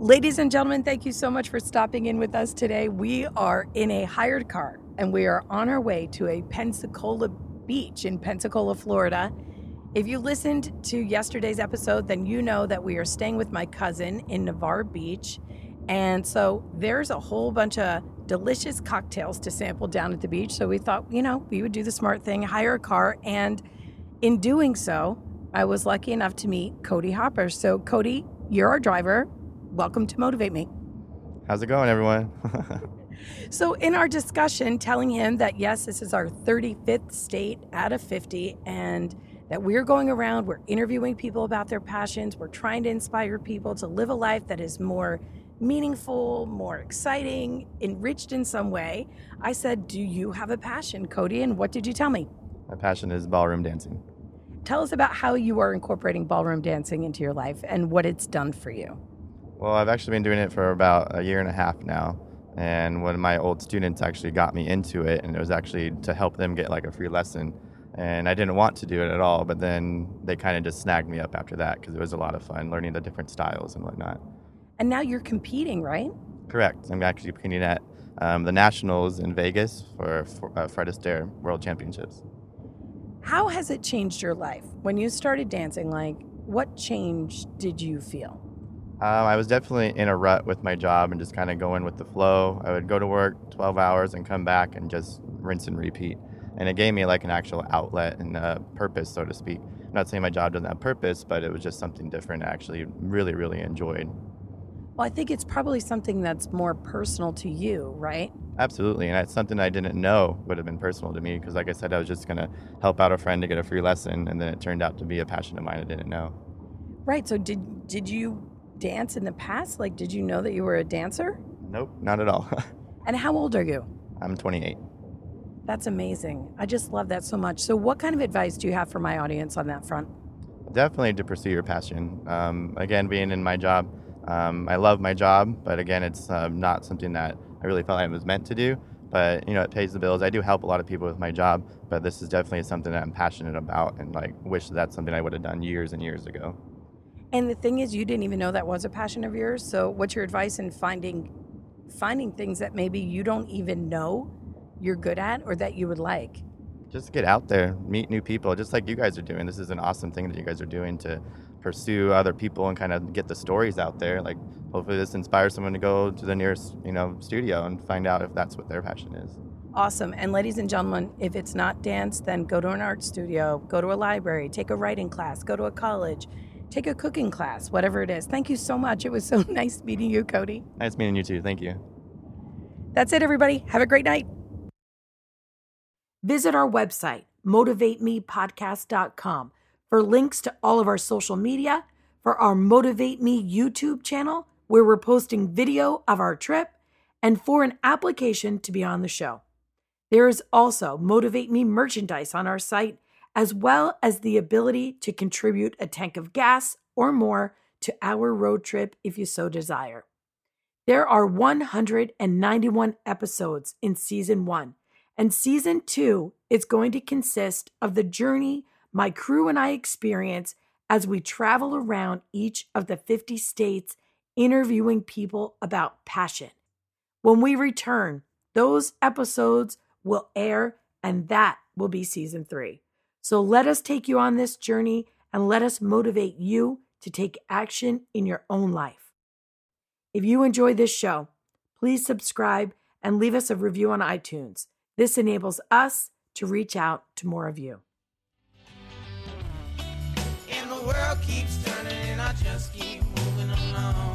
Ladies and gentlemen, thank you so much for stopping in with us today. We are in a hired car and we are on our way to a Pensacola beach in Pensacola, Florida. If you listened to yesterday's episode, then you know that we are staying with my cousin in Navarre Beach. And so there's a whole bunch of delicious cocktails to sample down at the beach. So we thought, we would do the smart thing, hire a car. And in doing so, I was lucky enough to meet Cody Hopper. So Cody, you're our driver. Welcome to Motivate Me. How's it going, everyone? So in our discussion, telling him that, yes, this is our 35th state out of 50, and that we're going around, we're interviewing people about their passions, we're trying to inspire people to live a life that is more meaningful, more exciting, enriched in some way. I said, do you have a passion, Cody? And what did you tell me? My passion is ballroom dancing. Tell us about how you are incorporating ballroom dancing into your life and what it's done for you. Well, I've actually been doing it for about 1.5 years now, and one of my old students actually got me into it, and it was actually to help them get like a free lesson, and I didn't want to do it at all, but then they kind of just snagged me up after that because it was a lot of fun learning the different styles and whatnot. And now you're competing, right? Correct. I'm actually competing at the Nationals in Vegas for Fred Astaire World Championships. How has it changed your life? When you started dancing, what change did you feel? I was definitely in a rut with my job and just kind of going with the flow. I would go to work 12 hours and come back and just rinse and repeat. And it gave me an actual outlet and a purpose, so to speak. I'm not saying my job doesn't have purpose, but it was just something different I actually really, really enjoyed. Well, I think it's probably something that's more personal to you, right? Absolutely. And it's something I didn't know would have been personal to me because, like I said, I was just going to help out a friend to get a free lesson. And then it turned out to be a passion of mine I didn't know. Right. So did you dance in the past? Did you know that you were a dancer? Nope, not at all. And how old are you? I'm 28. That's amazing. I just love that so much. So what kind of advice do you have for my audience on that front? Definitely to pursue your passion. Again, being in my job, I love my job, but again, it's not something that I really felt I was meant to do, but it pays the bills. I do help a lot of people with my job, but this is definitely something that I'm passionate about and wish that's something I would have done years and years ago. And the thing is, you didn't even know that was a passion of yours. So what's your advice in finding things that maybe you don't even know you're good at or that you would like? Just get out there, meet new people, just like you guys are doing. This is an awesome thing that you guys are doing to pursue other people and kind of get the stories out there. Hopefully this inspires someone to go to the nearest, studio and find out if that's what their passion is. Awesome. And ladies and gentlemen, if it's not dance, then go to an art studio, go to a library, take a writing class, go to a college, take a cooking class, whatever it is. Thank you so much. It was so nice meeting you, Cody. Nice meeting you too. Thank you. That's it, everybody. Have a great night. Visit our website, MotivateMePodcast.com, for links to all of our social media, for our Motivate Me YouTube channel, where we're posting video of our trip, and for an application to be on the show. There is also Motivate Me merchandise on our site, as well as the ability to contribute a tank of gas or more to our road trip if you so desire. There are 191 episodes in Season 1, and Season 2 is going to consist of the journey my crew and I experience as we travel around each of the 50 states interviewing people about passion. When we return, those episodes will air, and that will be Season 3. So let us take you on this journey and let us motivate you to take action in your own life. If you enjoy this show, please subscribe and leave us a review on iTunes. This enables us to reach out to more of you. And the world keeps turning and I just keep moving along.